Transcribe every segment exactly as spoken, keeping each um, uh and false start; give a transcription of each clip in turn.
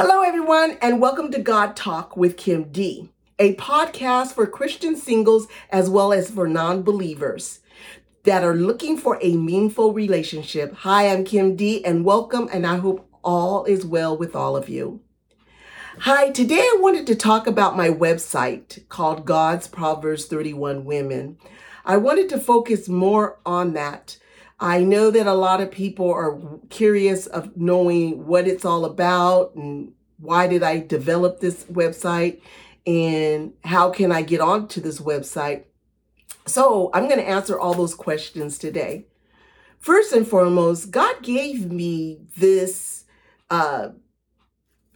Hello, everyone, and welcome to God Talk with Kim D, a podcast for Christian singles as well as for non-believers that are looking for a meaningful relationship. Hi, I'm Kim D, and welcome, and I hope all is well with all of you. Hi, today I wanted to talk about my website called God's Proverbs thirty-one Women. I wanted to focus more on that. I know that a lot of people are curious of knowing what it's all about and why did I develop this website and how can I get onto this website. So I'm going to answer all those questions today. First and foremost, God gave me this uh,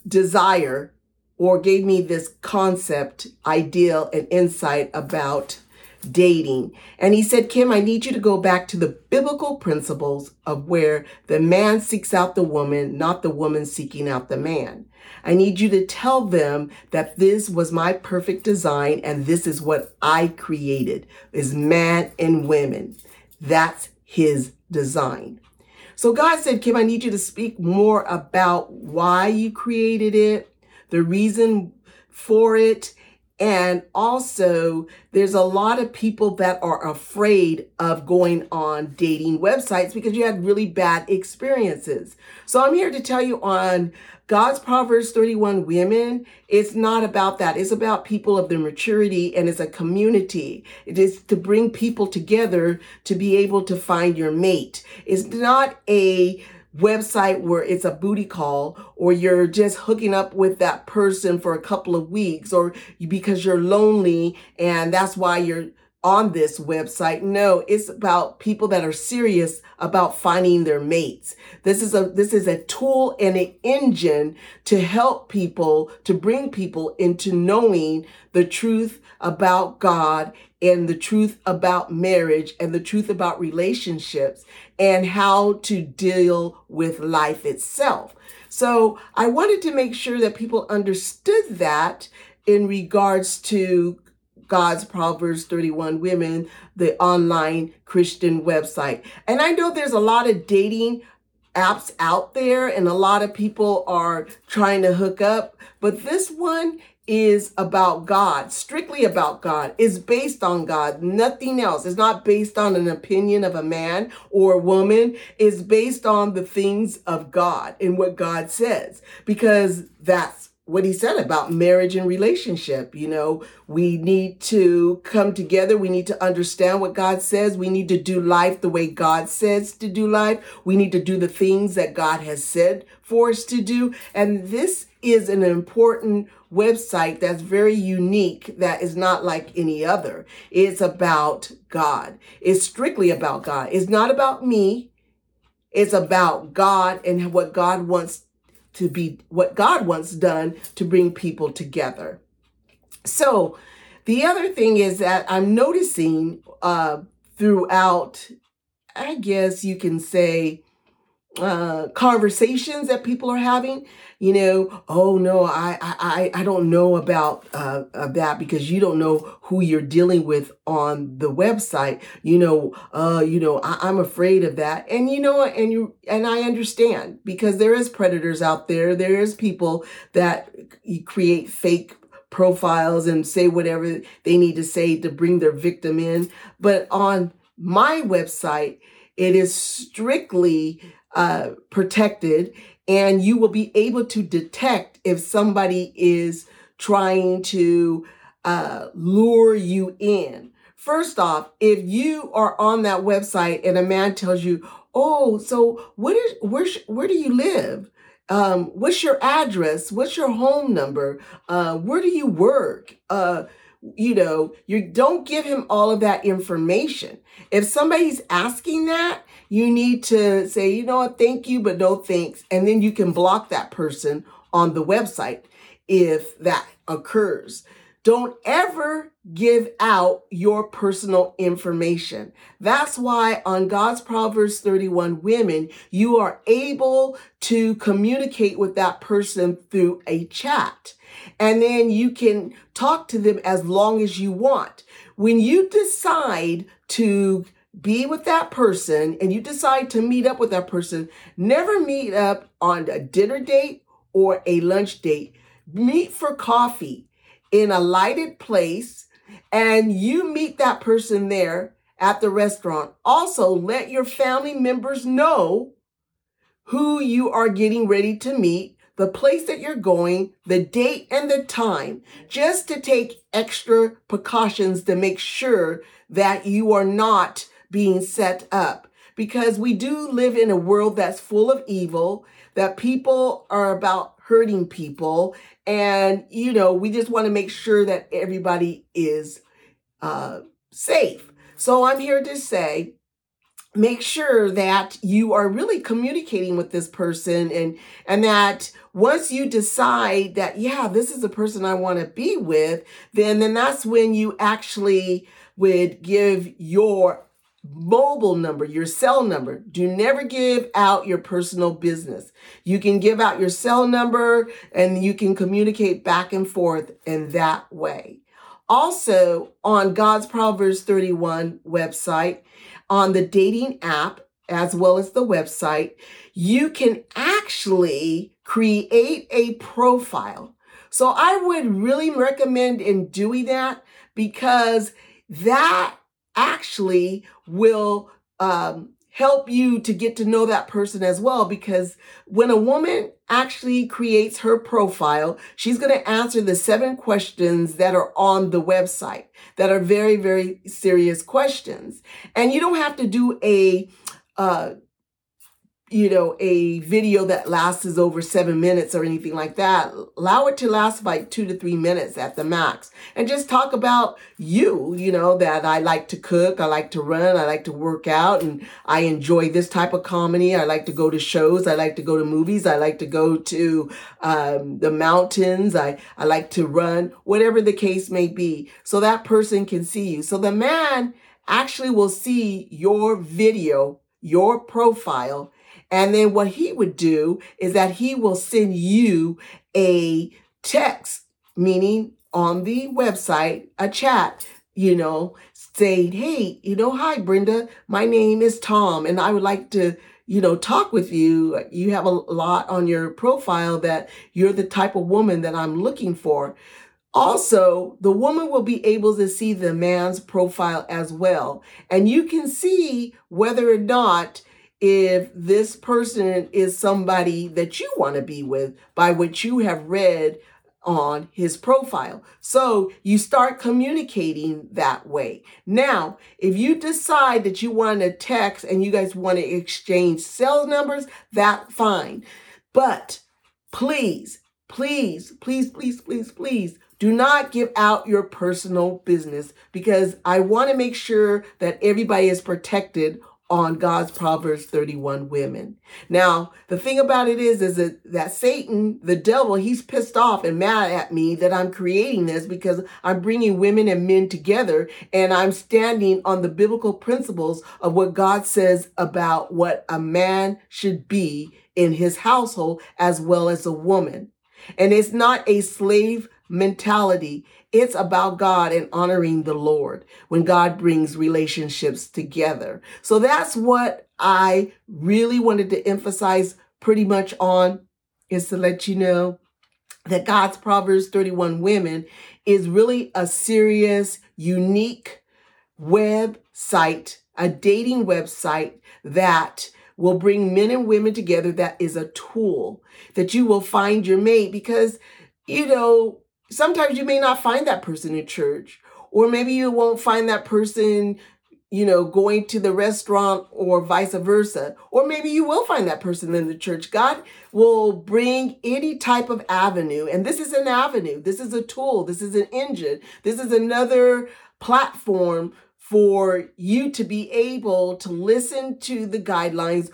desire or gave me this concept, ideal, and insight about dating. And he said, Kim, I need you to go back to the biblical principles of where the man seeks out the woman, not the woman seeking out the man. I need you to tell them that this was my perfect design and this is what I created, is man and women. That's his design. So God said, Kim, I need you to speak more about why you created it, the reason for it. And also, there's a lot of people that are afraid of going on dating websites because you had really bad experiences. So I'm here to tell you on God's Proverbs thirty-one Women, it's not about that. It's about people of their maturity, and it's a community. It is to bring people together to be able to find your mate. It's not a website where it's a booty call or you're just hooking up with that person for a couple of weeks or because you're lonely and that's why you're on this website. No, it's about people that are serious about finding their mates. This is a, this is a tool and an engine to help people, to bring people into knowing the truth about God and the truth about marriage and the truth about relationships and how to deal with life itself. So I wanted to make sure that people understood that in regards to God's Proverbs thirty-one Women, the online Christian website. And I know there's a lot of dating apps out there and a lot of people are trying to hook up, but this one is about God, strictly about God. It's based on God, nothing else. It's not based on an opinion of a man or a woman. It's based on the things of God and what God says, because that's what he said about marriage and relationship. You know, we need to come together. We need to understand what God says. We need to do life the way God says to do life. We need to do the things that God has said for us to do. And this is an important website that's very unique, that is not like any other. It's about God. It's strictly about God. It's not about me. It's about God and what God wants to be, what God wants done to bring people together. So the other thing is that I'm noticing uh, throughout, I guess you can say, uh, conversations that people are having, you know, oh no, I, I, I don't know about, uh, that, because you don't know who you're dealing with on the website. You know, uh, you know, I, I'm afraid of that. And you know, and you, and I understand, because there is predators out there. There is people that create fake profiles and say whatever they need to say to bring their victim in. But on my website, it is strictly Uh, protected, and you will be able to detect if somebody is trying to uh, lure you in. First off, if you are on that website and a man tells you, "Oh, so what is where? Where do you live? Um, what's your address? What's your home number? Uh, where do you work?" Uh, you know, you don't give him all of that information. If somebody's asking that, you need to say, you know what, thank you, but no thanks. And then you can block that person on the website if that occurs. Don't ever give out your personal information. That's why on God's Proverbs thirty-one Women, you are able to communicate with that person through a chat. And then you can talk to them as long as you want. When you decide to be with that person and you decide to meet up with that person, never meet up on a dinner date or a lunch date, meet for coffee in a lighted place, and you meet that person there at the restaurant. Also, let your family members know who you are getting ready to meet, the place that you're going, the date and the time, just to take extra precautions to make sure that you are not being set up. Because we do live in a world that's full of evil, that people are about hurting people. And, you know, we just want to make sure that everybody is uh, safe. So I'm here to say, make sure that you are really communicating with this person, and, and that once you decide that, yeah, this is the person I want to be with, then, then that's when you actually would give your mobile number, your cell number. Do never give out your personal business. You can give out your cell number and you can communicate back and forth in that way. Also, on God's Proverbs thirty-one website, on the dating app, as well as the website, you can actually create a profile. So I would really recommend in doing that, because that actually will um, help you to get to know that person as well. Because when a woman actually creates her profile, she's going to answer the seven questions that are on the website that are very, very serious questions. And you don't have to do a, uh, you know, a video that lasts over seven minutes or anything like that. Allow it to last by two to three minutes at the max. And just talk about you, you know, that I like to cook, I like to run, I like to work out, and I enjoy this type of comedy. I like to go to shows. I like to go to movies. I like to go to um, the mountains. I, I like to run, whatever the case may be. So that person can see you. So the man actually will see your video, your profile. And then what he would do is that he will send you a text, meaning on the website, a chat, you know, saying, hey, you know, hi, Brenda, my name is Tom, and I would like to, you know, talk with you. You have a lot on your profile that you're the type of woman that I'm looking for. Also, the woman will be able to see the man's profile as well. And you can see whether or not if this person is somebody that you want to be with by what you have read on his profile. So you start communicating that way. Now, if you decide that you want to text and you guys want to exchange cell numbers, that's fine. But please, please, please, please, please, please, do not give out your personal business, because I want to make sure that everybody is protected on God's Proverbs thirty-one Women. Now, the thing about it is, is that, that Satan, the devil, he's pissed off and mad at me that I'm creating this, because I'm bringing women and men together, and I'm standing on the biblical principles of what God says about what a man should be in his household as well as a woman. And it's not a slave mentality. It's about God and honoring the Lord when God brings relationships together. So that's what I really wanted to emphasize pretty much on, is to let you know that God's Proverbs thirty-one Women is really a serious, unique website, a dating website that will bring men and women together, that is a tool that you will find your mate. Because, you know, sometimes you may not find that person in church, or maybe you won't find that person, you know, going to the restaurant, or vice versa. Or maybe you will find that person in the church. God will bring any type of avenue. And this is an avenue. This is a tool. This is an engine. This is another platform for you to be able to listen to the guidelines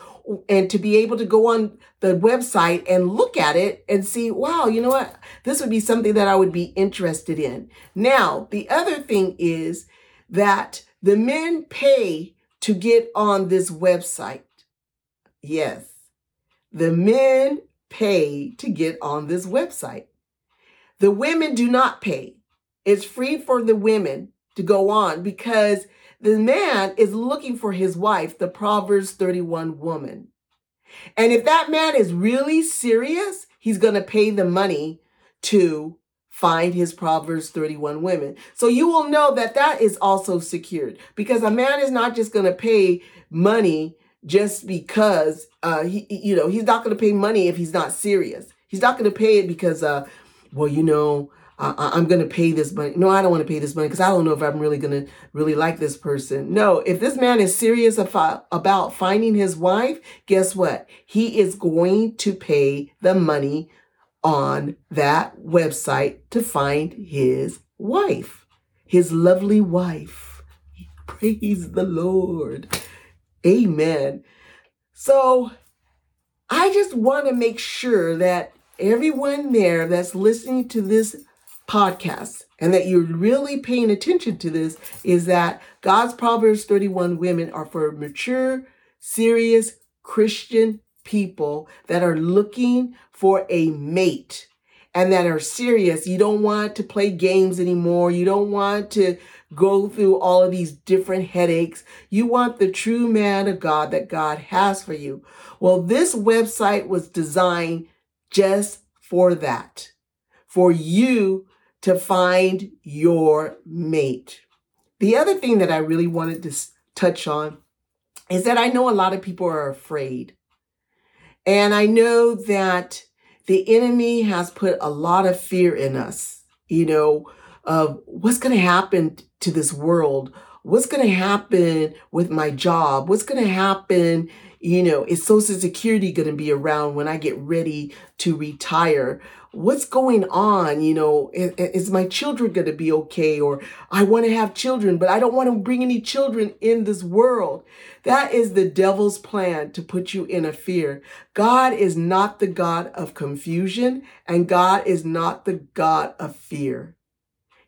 and to be able to go on the website and look at it and see, wow, you know what? This would be something that I would be interested in. Now, the other thing is that the men pay to get on this website. Yes, the men pay to get on this website. The women do not pay. It's free for the women to go on, because the man is looking for his wife, the Proverbs thirty-one woman. And if that man is really serious, he's going to pay the money to find his Proverbs thirty-one women. So you will know that that is also secured, because a man is not just going to pay money just because, uh, he, you know, he's not going to pay money if he's not serious. He's not going to pay it because, uh, well, you know, I- I'm going to pay this money. No, I don't want to pay this money because I don't know if I'm really going to really like this person. No, if this man is serious af- about finding his wife, guess what? He is going to pay the money on that website to find his wife, his lovely wife. Praise the Lord. Amen. So I just want to make sure that everyone there that's listening to this podcast and that you're really paying attention to this is that God's Proverbs thirty-one women are for mature, serious Christian people that are looking for a mate and that are serious. You don't want to play games anymore. You don't want to go through all of these different headaches. You want the true man of God that God has for you. Well, this website was designed just for that, for you to find your mate. The other thing that I really wanted to touch on is that I know a lot of people are afraid. And I know that the enemy has put a lot of fear in us, you know, of what's going to happen to this world. What's going to happen with my job? What's going to happen? You know, is Social Security going to be around when I get ready to retire? What's going on? You know, is, is my children going to be okay? Or I want to have children, but I don't want to bring any children in this world. That is the devil's plan, to put you in a fear. God is not the God of confusion, and God is not the God of fear.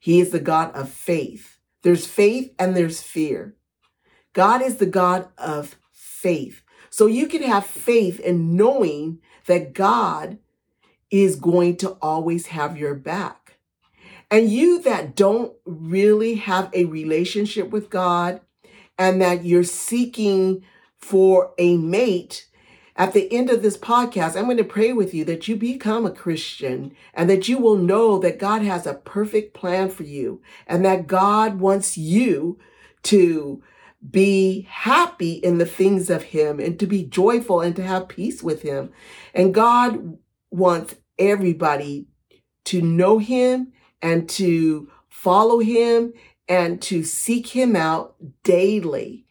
He is the God of faith. There's faith and there's fear. God is the God of faith. So you can have faith in knowing that God is going to always have your back. And you that don't really have a relationship with God and that you're seeking for a mate, at the end of this podcast, I'm going to pray with you that you become a Christian and that you will know that God has a perfect plan for you and that God wants you to be happy in the things of Him and to be joyful and to have peace with Him. And God wants everybody to know Him and to follow Him and to seek Him out daily.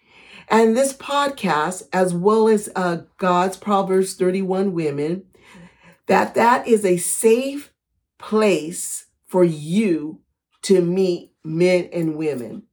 And this podcast, as well as uh, God's Proverbs thirty-one Women, that that is a safe place for you to meet men and women.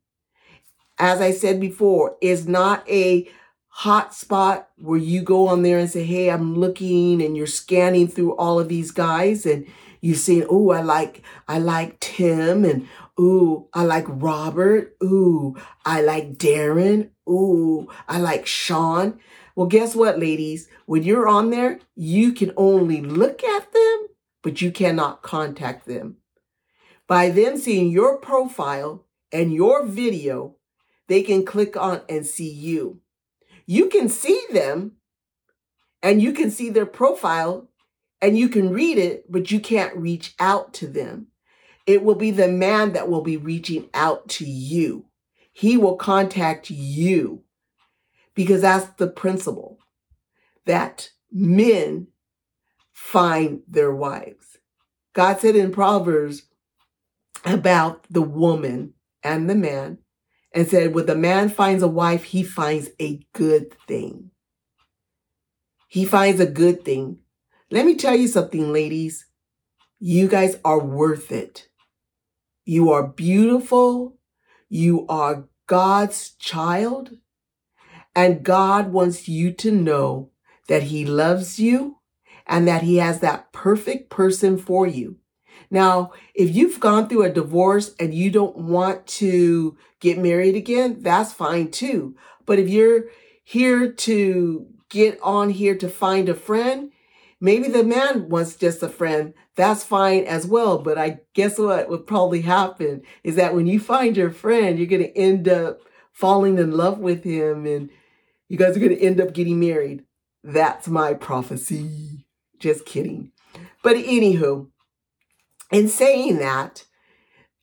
As I said before, it's not a hot spot where you go on there and say, hey, I'm looking, and you're scanning through all of these guys and you're seeing, oh, I like, I like Tim, and ooh, I like Robert. Ooh, I like Darren. Ooh, I like Sean. Well, guess what, ladies? When you're on there, you can only look at them, but you cannot contact them. By them seeing your profile and your video, they can click on and see you. You can see them and you can see their profile and you can read it, but you can't reach out to them. It will be the man that will be reaching out to you. He will contact you, because that's the principle that men find their wives. God said in Proverbs about the woman and the man, and said, when the man finds a wife, he finds a good thing. He finds a good thing. Let me tell you something, ladies. You guys are worth it. You are beautiful. You are God's child. And God wants you to know that He loves you and that He has that perfect person for you. Now, if you've gone through a divorce and you don't want to get married again, that's fine too. But if you're here to get on here to find a friend, maybe the man wants just a friend. That's fine as well. But I guess what would probably happen is that when you find your friend, you're going to end up falling in love with him and you guys are going to end up getting married. That's my prophecy. Just kidding. But anywho, in saying that,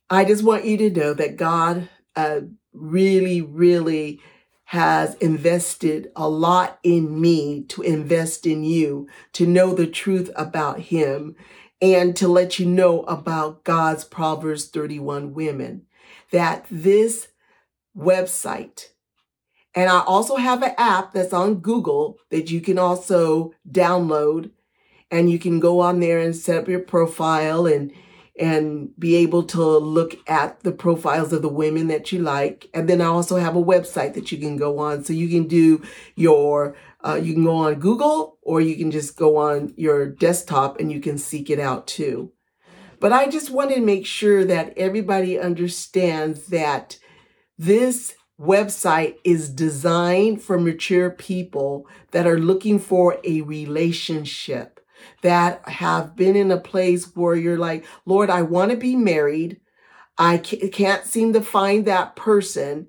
I just want you to know that God uh, really, really has invested a lot in me to invest in you, to know the truth about him, and to let you know about God's Proverbs thirty-one Women, that this website, and I also have an app that's on Google that you can also download, and you can go on there and set up your profile and and be able to look at the profiles of the women that you like. And then I also have a website that you can go on. So you can do your, uh, you can go on Google, or you can just go on your desktop and you can seek it out too. But I just wanted to make sure that everybody understands that this website is designed for mature people that are looking for a relationship, that have been in a place where you're like, Lord, I want to be married. I can't seem to find that person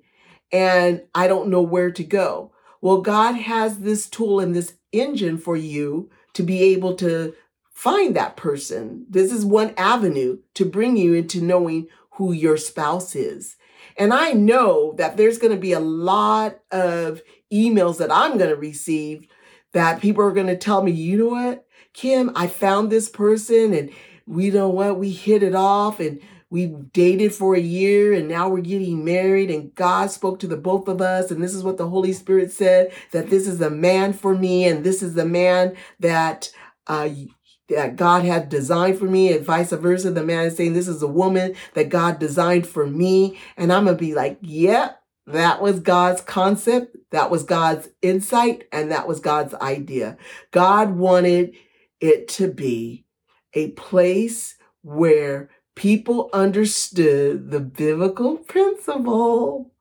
and I don't know where to go. Well, God has this tool and this engine for you to be able to find that person. This is one avenue to bring you into knowing who your spouse is. And I know that there's going to be a lot of emails that I'm going to receive that people are going to tell me, you know what, Kim, I found this person and we know what, we hit it off and we dated for a year and now we're getting married and God spoke to the both of us. And this is what the Holy Spirit said, that this is the man for me. And this is the man that, uh, that God had designed for me, and vice versa. The man is saying, this is a woman that God designed for me. And I'm going to be like, yep, yeah, that was God's concept. That was God's insight. And that was God's idea. God wanted it to be a place where people understood the biblical principle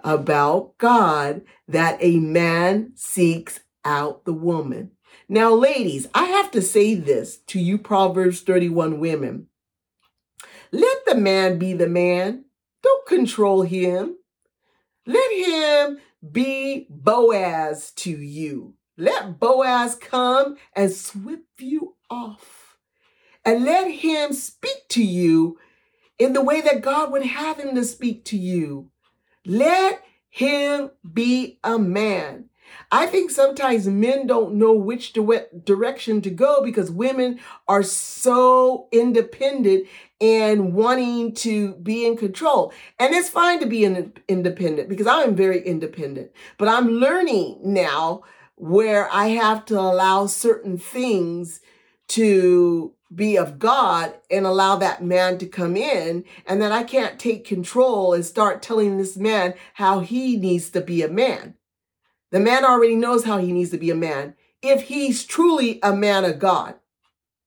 about God, that a man seeks out the woman. Now, ladies, I have to say this to you, Proverbs thirty-one women. Let the man be the man. Don't control him. Let him be Boaz to you. Let Boaz come and sweep you off, and let him speak to you in the way that God would have him to speak to you. Let him be a man. I think sometimes men don't know which direction to go because women are so independent and wanting to be in control. And it's fine to be independent because I'm very independent, but I'm learning now where I have to allow certain things to be of God and allow that man to come in, and that I can't take control and start telling this man how he needs to be a man. The man already knows how he needs to be a man if he's truly a man of God.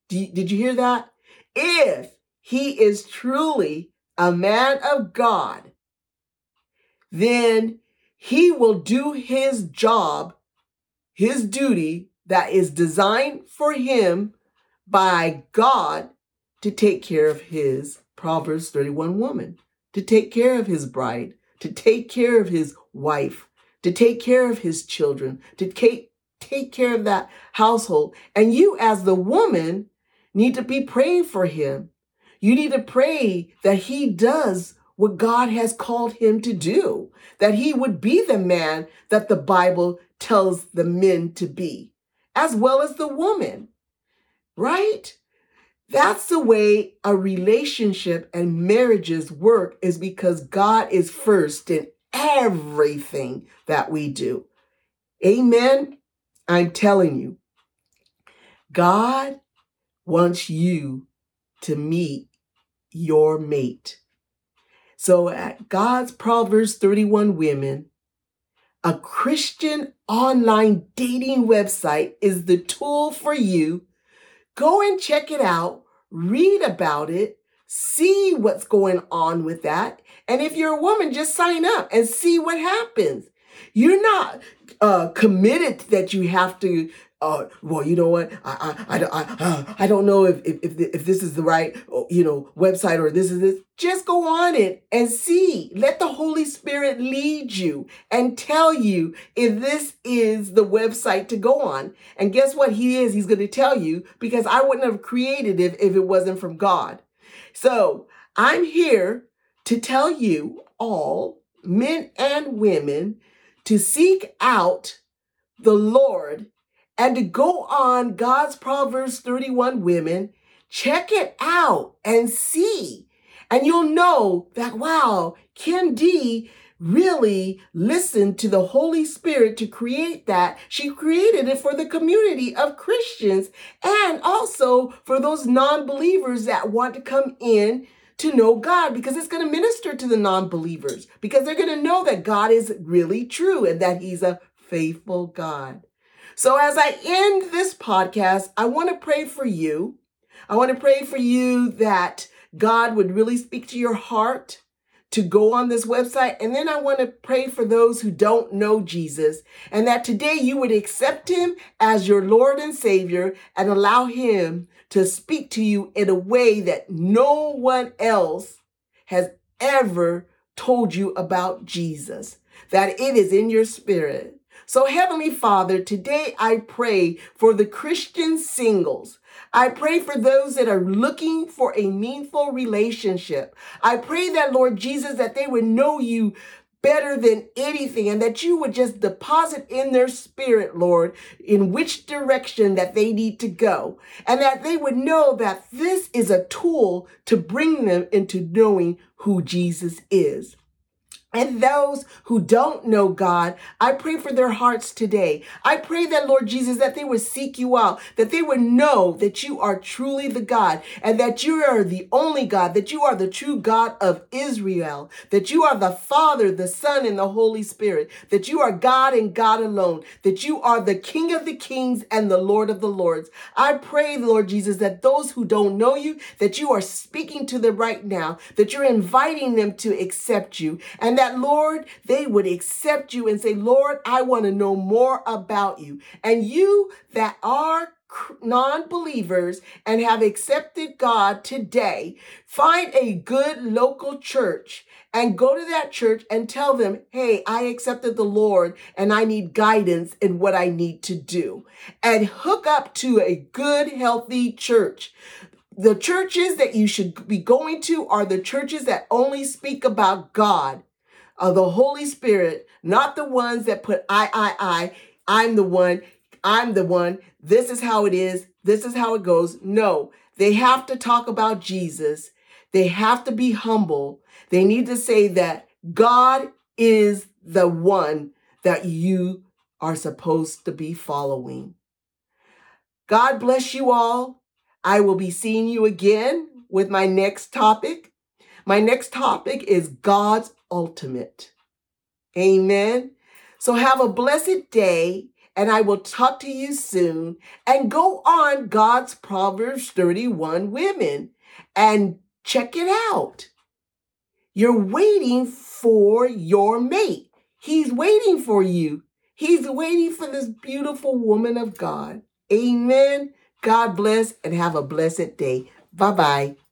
Did you hear that? If he is truly a man of God, then he will do his job, his duty that is designed for him by God to take care of his Proverbs thirty-one woman, to take care of his bride, to take care of his wife, to take care of his children, to take, take care of that household. And you as the woman need to be praying for him. You need to pray that he does what God has called him to do, that he would be the man that the Bible tells the men to be, as well as the woman, right? That's the way a relationship and marriages work, is because God is first in everything that we do. Amen. I'm telling you, God wants you to meet your mate. So at God's Proverbs thirty-one Women, a Christian online dating website, is the tool for you. Go and check it out, read about it, see what's going on with that. And if you're a woman, just sign up and see what happens. You're not uh, committed that you have to oh, well, you know what? I I, I, I, I don't know if if if, the, if this is the right, you know, website or this is this. Just go on it and see. Let the Holy Spirit lead you and tell you if this is the website to go on. And guess what? He is. He's going to tell you, because I wouldn't have created it if it wasn't from God. So I'm here to tell you all, men and women, to seek out the Lord and to go on God's Proverbs thirty-one Women. Check it out and see. And you'll know that, wow, Kim D really listened to the Holy Spirit to create that. She created it for the community of Christians and also for those non-believers that want to come in to know God, because it's going to minister to the non-believers, because they're going to know that God is really true and that he's a faithful God. So as I end this podcast, I want to pray for you. I want to pray for you that God would really speak to your heart to go on this website. And then I want to pray for those who don't know Jesus, and that today you would accept him as your Lord and Savior and allow him to speak to you in a way that no one else has ever told you about Jesus, that it is in your spirit. So Heavenly Father, today I pray for the Christian singles. I pray for those that are looking for a meaningful relationship. I pray that, Lord Jesus, that they would know you better than anything, and that you would just deposit in their spirit, Lord, in which direction that they need to go, and that they would know that this is a tool to bring them into knowing who Jesus is. And those who don't know God, I pray for their hearts today. I pray that, Lord Jesus, that they would seek you out, that they would know that you are truly the God, and that you are the only God, that you are the true God of Israel, that you are the Father, the Son, and the Holy Spirit, that you are God and God alone, that you are the King of the kings and the Lord of the lords. I pray, Lord Jesus, that those who don't know you, that you are speaking to them right now, that you're inviting them to accept you, and that That, Lord, they would accept you and say, Lord, I want to know more about you. And you that are non-believers and have accepted God today, find a good local church and go to that church and tell them, hey, I accepted the Lord and I need guidance in what I need to do. And hook up to a good, healthy church. The churches that you should be going to are the churches that only speak about God, of the Holy Spirit, not the ones that put I, I, I, I'm the one, I'm the one, this is how it is, this is how it goes. No, they have to talk about Jesus. They have to be humble. They need to say that God is the one that you are supposed to be following. God bless you all. I will be seeing you again with my next topic. My next topic is God's ultimate. Amen. So have a blessed day, and I will talk to you soon. And go on God's Proverbs thirty-one Women and check it out. You're waiting for your mate. He's waiting for you. He's waiting for this beautiful woman of God. Amen. God bless, and have a blessed day. Bye-bye.